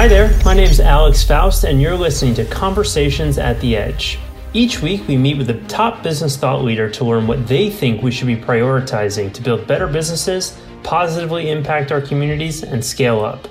Hi there, my name is Alex Faust, and you're listening to Conversations at the Edge. Each week, we meet with the top business thought leader to learn what they think we should be prioritizing to build better businesses, positively impact our communities, and scale up.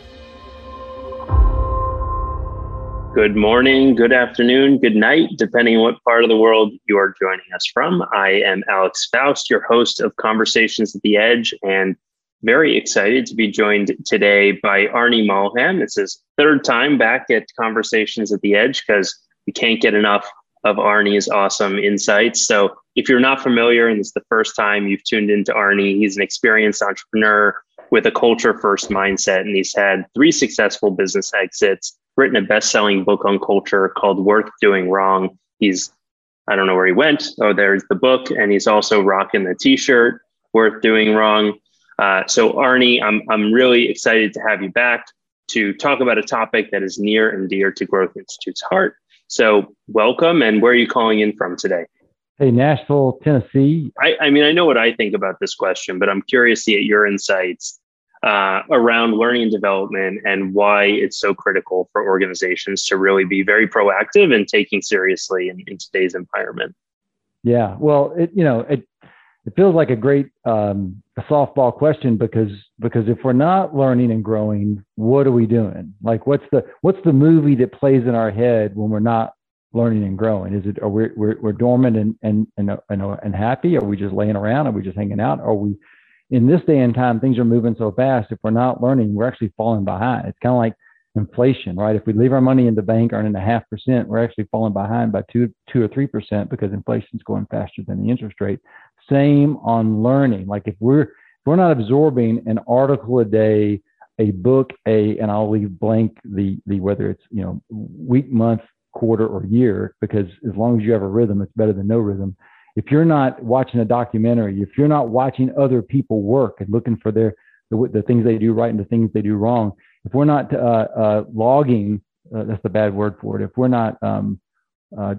Good morning, good afternoon, good night, depending on what part of the world you are joining us from. I am Alex Faust, your host of Conversations at the Edge, and very excited to be joined today by Arnie Malham. It's his third time back at Conversations at the Edge because we can't get enough of Arnie's awesome insights. So if you're not familiar and it's the first time you've tuned into Arnie, he's an experienced entrepreneur with a culture-first mindset, and he's had 3 successful business exits, written a best-selling book on culture called Worth Doing Wrong. He's, I don't know where he went. Oh, there's the book. And he's also rocking the t-shirt, Worth Doing Wrong. So Arnie, I'm really excited to have you back to talk about a topic that is near and dear to Growth Institute's heart. So welcome. And where are you calling in from today? Hey, Nashville, Tennessee. I mean, I know what I think about this question, but I'm curious to get your insights around learning and development and why it's so critical for organizations to really be very proactive and taking seriously in today's environment. Yeah, well, it feels like a great a softball question because if we're not learning and growing, what are we doing? Like, what's the movie that plays in our head when we're not learning and growing? Is it, are we're dormant and happy? Are we just laying around? Are we just hanging out? Are we, in this day and time, things are moving so fast. If we're not learning, we're actually falling behind. It's kind of like inflation, right? If we leave our money in the bank earning 0.5%, we're actually falling behind by 2 or 3% because inflation's going faster than the interest rate. Same on learning. Like if we're not absorbing an article a day, a book, and I'll leave blank the whether it's, you know, week, month, quarter, or year, because as long as you have a rhythm, it's better than no rhythm. If you're not watching a documentary, if you're not watching other people work and looking for the things they do right and the things they do wrong, if we're not logging, that's the bad word for it. If we're not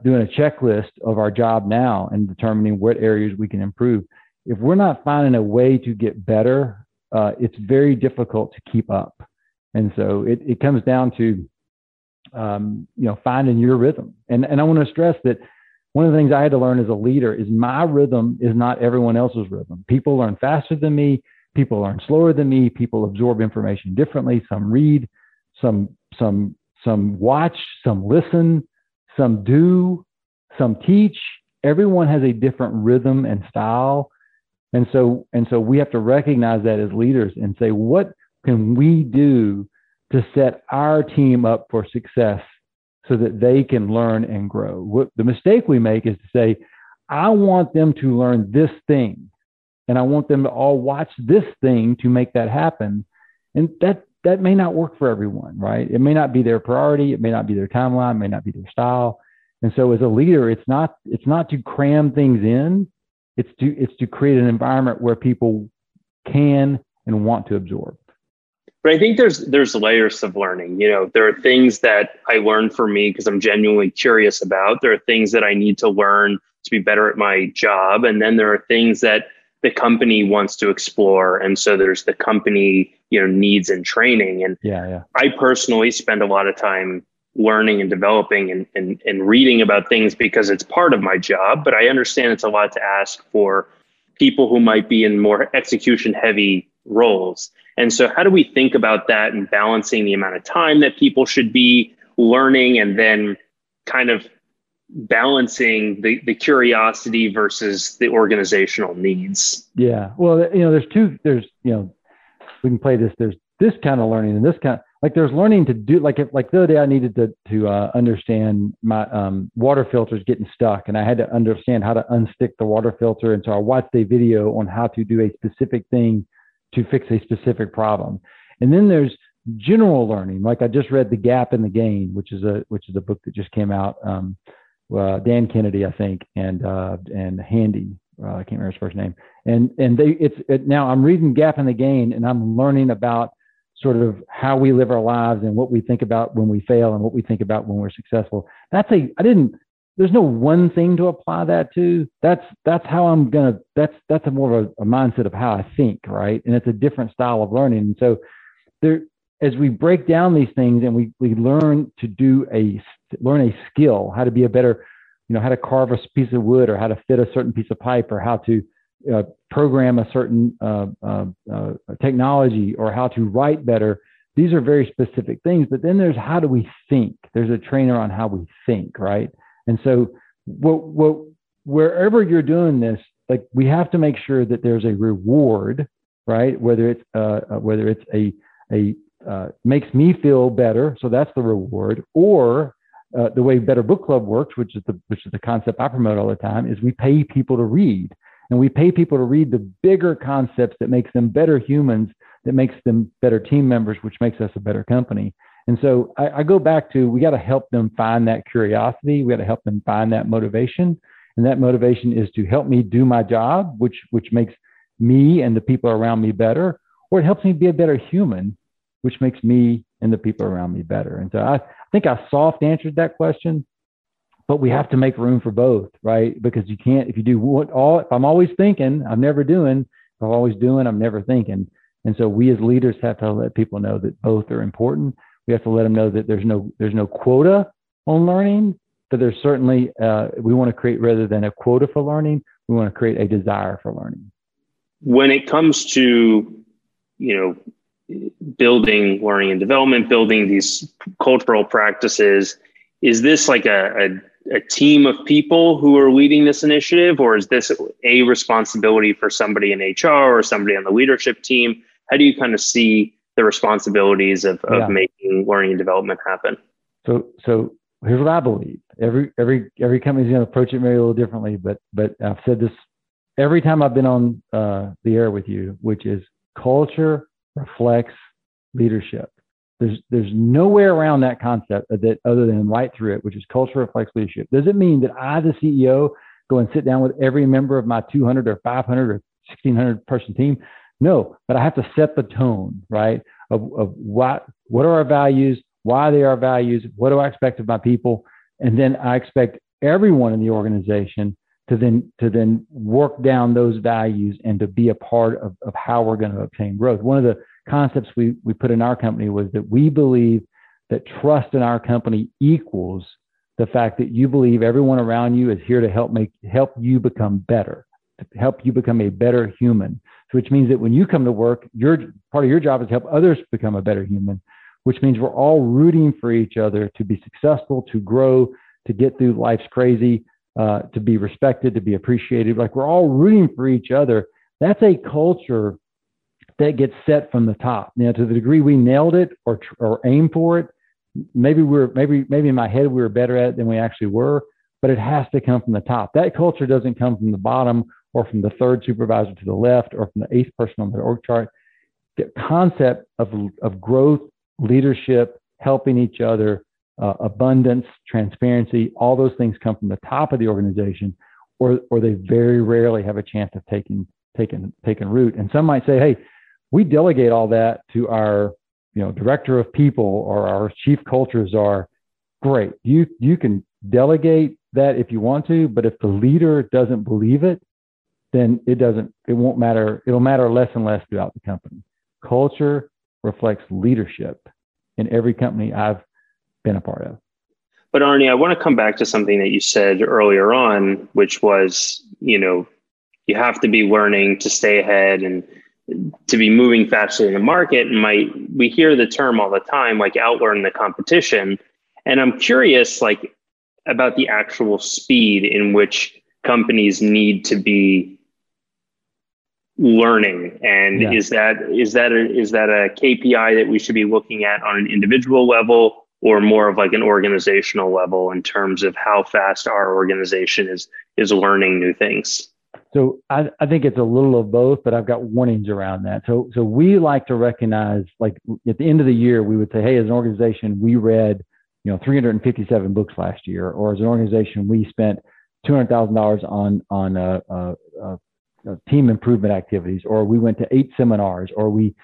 doing a checklist of our job now and determining what areas we can improve, if we're not finding a way to get better, it's very difficult to keep up. And so it comes down to finding your rhythm. And I want to stress that one of the things I had to learn as a leader is my rhythm is not everyone else's rhythm. People learn faster than me. People learn slower than me. People absorb information differently. Some read, some watch, some listen, some do, some teach. Everyone has a different rhythm and style. And so we have to recognize that as leaders and say, what can we do to set our team up for success so that they can learn and grow? What the mistake we make is to say, I want them to learn this thing, and I want them to all watch this thing to make that happen. And that may not work for everyone, right? It may not be their priority. It may not be their timeline. It may not be their style. And so as a leader, it's not to cram things in. It's to create an environment where people can and want to absorb. But I think there's layers of learning. You know, there are things that I learn for me because I'm genuinely curious about. There are things that I need to learn to be better at my job. And then there are things that the company wants to explore. And so there's the company, you know, needs and training. And yeah. I personally spend a lot of time learning and developing and reading about things because it's part of my job. But I understand it's a lot to ask for people who might be in more execution heavy roles. And so how do we think about that and balancing the amount of time that people should be learning and then kind of balancing the curiosity versus the organizational needs? Yeah. Well, you know, there's we can play this. There's this kind of learning and this kind of, like, there's learning to do. Like, the other day I needed to understand my water filters getting stuck, and I had to understand how to unstick the water filter. And so I watched a video on how to do a specific thing to fix a specific problem. And then there's general learning. Like, I just read The Gap in the Gain, which is a book that just came out. Dan Kennedy, I think, and Handy. I can't remember his first name. And now I'm reading Gap in the Gain, and I'm learning about sort of how we live our lives and what we think about when we fail and what we think about when we're successful. There's no one thing to apply that to. That's a more of a mindset of how I think, right? And it's a different style of learning. And so there, as we break down these things and we learn to learn a skill, how to be a better, how to carve a piece of wood, or how to fit a certain piece of pipe, or how to program a certain technology, or how to write better. These are very specific things, but then there's how do we think? There's a trainer on how we think, right? And so wherever you're doing this, like, we have to make sure that there's a reward, right? Whether it's makes me feel better, so that's the reward, or the way Better Book Club works, which is the concept I promote all the time, is we pay people to read, and we pay people to read the bigger concepts that makes them better humans, that makes them better team members, which makes us a better company. And so I go back to, we got to help them find that curiosity. We got to help them find that motivation. And that motivation is to help me do my job, which makes me and the people around me better, or it helps me be a better human, which makes me and the people around me better. And so I think I soft answered that question, but we have to make room for both, right? Because you can't, if I'm always thinking, I'm never doing, if I'm always doing, I'm never thinking. And so we as leaders have to let people know that both are important. We have to let them know that there's no quota on learning, but there's certainly, we want to create, rather than a quota for learning, we want to create a desire for learning. When it comes to, building learning and development, building these cultural practices, is this like a team of people who are leading this initiative, or is this a responsibility for somebody in HR or somebody on the leadership team? How do you kind of see the responsibilities of making learning and development happen? So here's what I believe. Every company's going to approach it maybe a little differently, but I've said this every time I've been on the air with you, which is culture reflects leadership. There's no way around that concept, that other than right through it, which is culture reflects leadership. Does it mean that I, the CEO, go and sit down with every member of my 200 or 500 or 1,600 person team? No, but I have to set the tone, right? Of what are our values? Why are they our values? What do I expect of my people? And then I expect everyone in the organization to then work down those values and to be a part of how we're going to obtain growth. One of the concepts we put in our company was that we believe that trust in our company equals the fact that you believe everyone around you is here to help you become better, to help you become a better human. So which means that when you come to work, part of your job is to help others become a better human, which means we're all rooting for each other to be successful, to grow, to get through life's crazy, to be respected, to be appreciated. Like, we're all rooting for each other. That's a culture that gets set from the top. Now, to the degree we nailed it or aimed for it, maybe in my head we were better at it than we actually were, but it has to come from the top. That culture doesn't come from the bottom or from the third supervisor to the left or from the eighth person on the org chart. The concept of growth, leadership, helping each other, abundance, transparency, all those things come from the top of the organization, or they very rarely have a chance of taking root. And some might say, hey, we delegate all that to our, director of people or our chief culture czar. Great. You can delegate that if you want to, but if the leader doesn't believe it, then it won't matter. It'll matter less and less throughout the company. Culture reflects leadership in every company I've been a part of. But Arnie, I want to come back to something that you said earlier on, which was, you have to be learning to stay ahead and to be moving faster in the market. And we hear the term all the time, like outlearn the competition. And I'm curious, like, about the actual speed in which companies need to be learning. And is that a KPI that we should be looking at on an individual level, or more of like an organizational level in terms of how fast our organization is learning new things? So I think it's a little of both, but I've got warnings around that. So we like to recognize, like, at the end of the year, we would say, hey, as an organization, we read, 357 books last year, or as an organization, we spent $200,000 on team improvement activities, or we went to 8 seminars, or we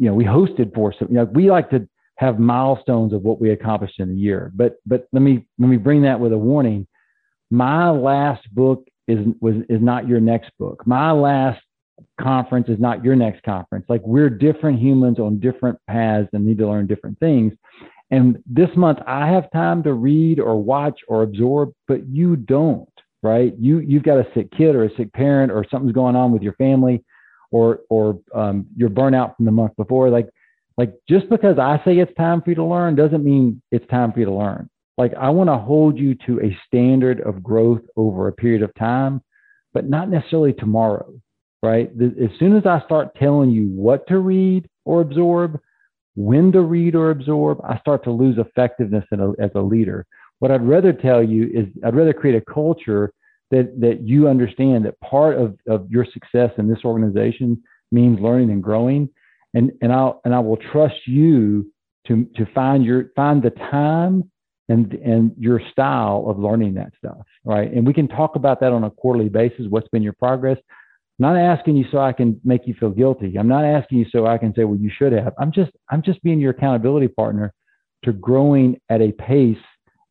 hosted 4. We like to have milestones of what we accomplished in a year. But let me bring that with a warning. My last book is not your next book. My last conference is not your next conference. Like, we're different humans on different paths and need to learn different things. And this month I have time to read or watch or absorb, but you don't, right? You've got a sick kid or a sick parent, or something's going on with your family, or you're burnt out from the month before. Like just because I say it's time for you to learn doesn't mean it's time for you to learn. Like, I want to hold you to a standard of growth over a period of time, but not necessarily tomorrow, right? As soon as I start telling you what to read or absorb, when to read or absorb, I start to lose effectiveness as a leader. What I'd rather tell you is I'd rather create a culture that you understand that part of your success in this organization means learning and growing. And I will trust you to find the time and your style of learning that stuff, right? And we can talk about that on a quarterly basis. What's been your progress? I'm not asking you so I can make you feel guilty. I'm not asking you so I can say, well, you should have. I'm just being your accountability partner to growing at a pace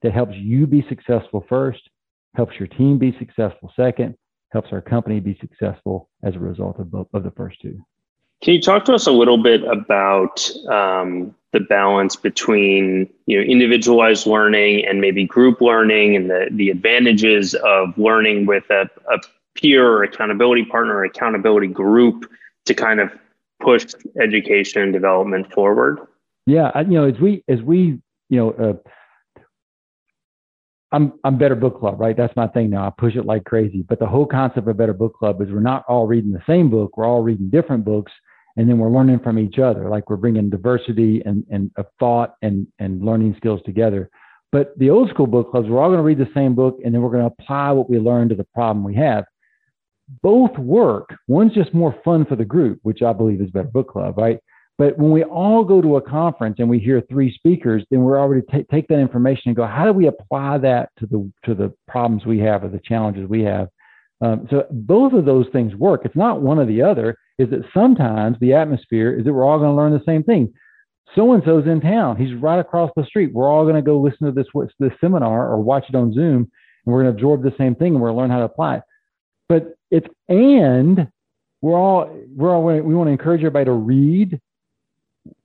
that helps you be successful first, helps your team be successful second, helps our company be successful as a result of both of the first two. Can you talk to us a little bit about the balance between, you know, individualized learning and maybe group learning, and the advantages of learning with a peer or accountability partner or accountability group to kind of push education and development forward? Yeah, you know, I'm Better Book Club, right? That's my thing now. I push it like crazy. But the whole concept of Better Book Club is we're not all reading the same book. We're all reading different books, and then we're learning from each other. Like, we're bringing diversity and of thought and learning skills together. But the old school book clubs, we're all going to read the same book, and then we're going to apply what we learned to the problem we have. Both work. One's just more fun for the group, which I believe is Better Book Club, right? But when we all go to a conference and we hear three speakers, then we're already take that information and go, how do we apply that to the problems we have or the challenges we have? So both of those things work. It's not one or the other. Is that sometimes the atmosphere is that we're all going to learn the same thing. So-and-so's in town. He's right across the street. We're all going to go listen to this seminar or watch it on Zoom, and we're going to absorb the same thing, and we're going to learn how to apply it. But it's, and we want to encourage everybody to read,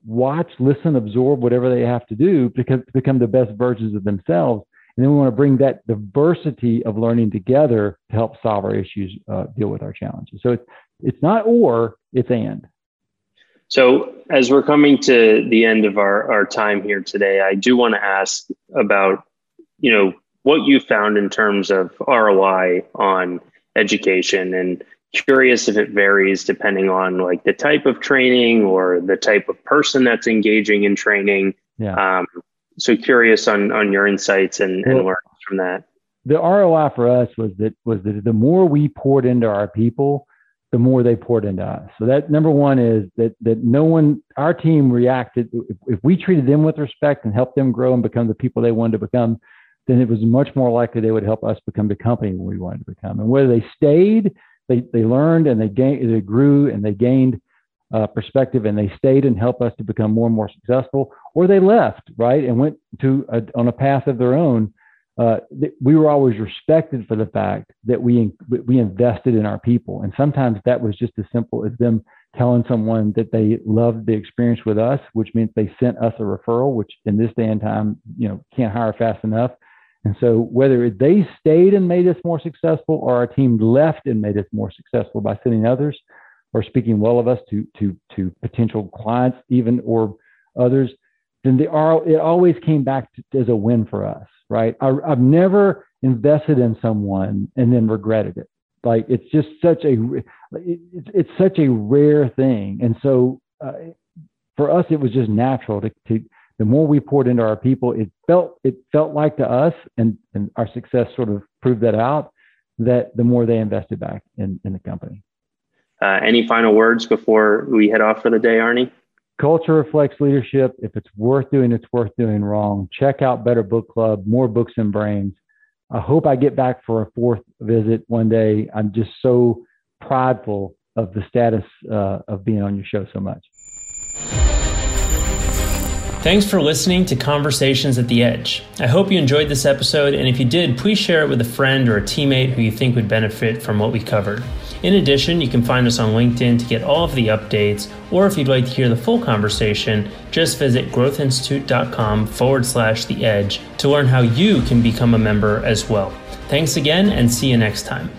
watch, listen, absorb whatever they have to do to become the best versions of themselves. And then we want to bring that diversity of learning together to help solve our issues, deal with our challenges. So it's not or, it's and. So as we're coming to the end of our time here today, I do want to ask about, you know, what you found in terms of ROI on education, and curious if it varies depending on like the type of training or the type of person that's engaging in training. Yeah. So curious on your insights and learnings from that. The ROI for us was that the more we poured into our people, the more they poured into us. So that number one is that no one, our team reacted. If we treated them with respect and helped them grow and become the people they wanted to become, then it was much more likely they would help us become the company we wanted to become. And whether they stayed, they learned and they grew and they gained perspective, and they stayed and helped us to become more and more successful, or they left, right, and went to on a path of their own. We were always respected for the fact that we invested in our people. And sometimes that was just as simple as them telling someone that they loved the experience with us, which means they sent us a referral, which in this day and time, you know, can't hire fast enough. And so whether they stayed and made us more successful, or our team left and made us more successful by sending others or speaking well of us to potential clients even, or others, then it always came back as a win for us, right? I've never invested in someone and then regretted it. Like, it's just it's such a rare thing. And so for us, it was just natural to the more we poured into our people, it felt like to us, and our success sort of proved that out, that the more they invested back in the company. Any final words before we head off for the day, Arnie? Culture reflects leadership. If it's worth doing, it's worth doing wrong. Check out Better Book Club, more books and brains. I hope I get back for a fourth visit one day. I'm just so prideful of the status of being on your show so much. Thanks for listening to Conversations at the Edge. I hope you enjoyed this episode, and if you did, please share it with a friend or a teammate who you think would benefit from what we covered. In addition, you can find us on LinkedIn to get all of the updates, or if you'd like to hear the full conversation, just visit growthinstitute.com/the edge to learn how you can become a member as well. Thanks again, and see you next time.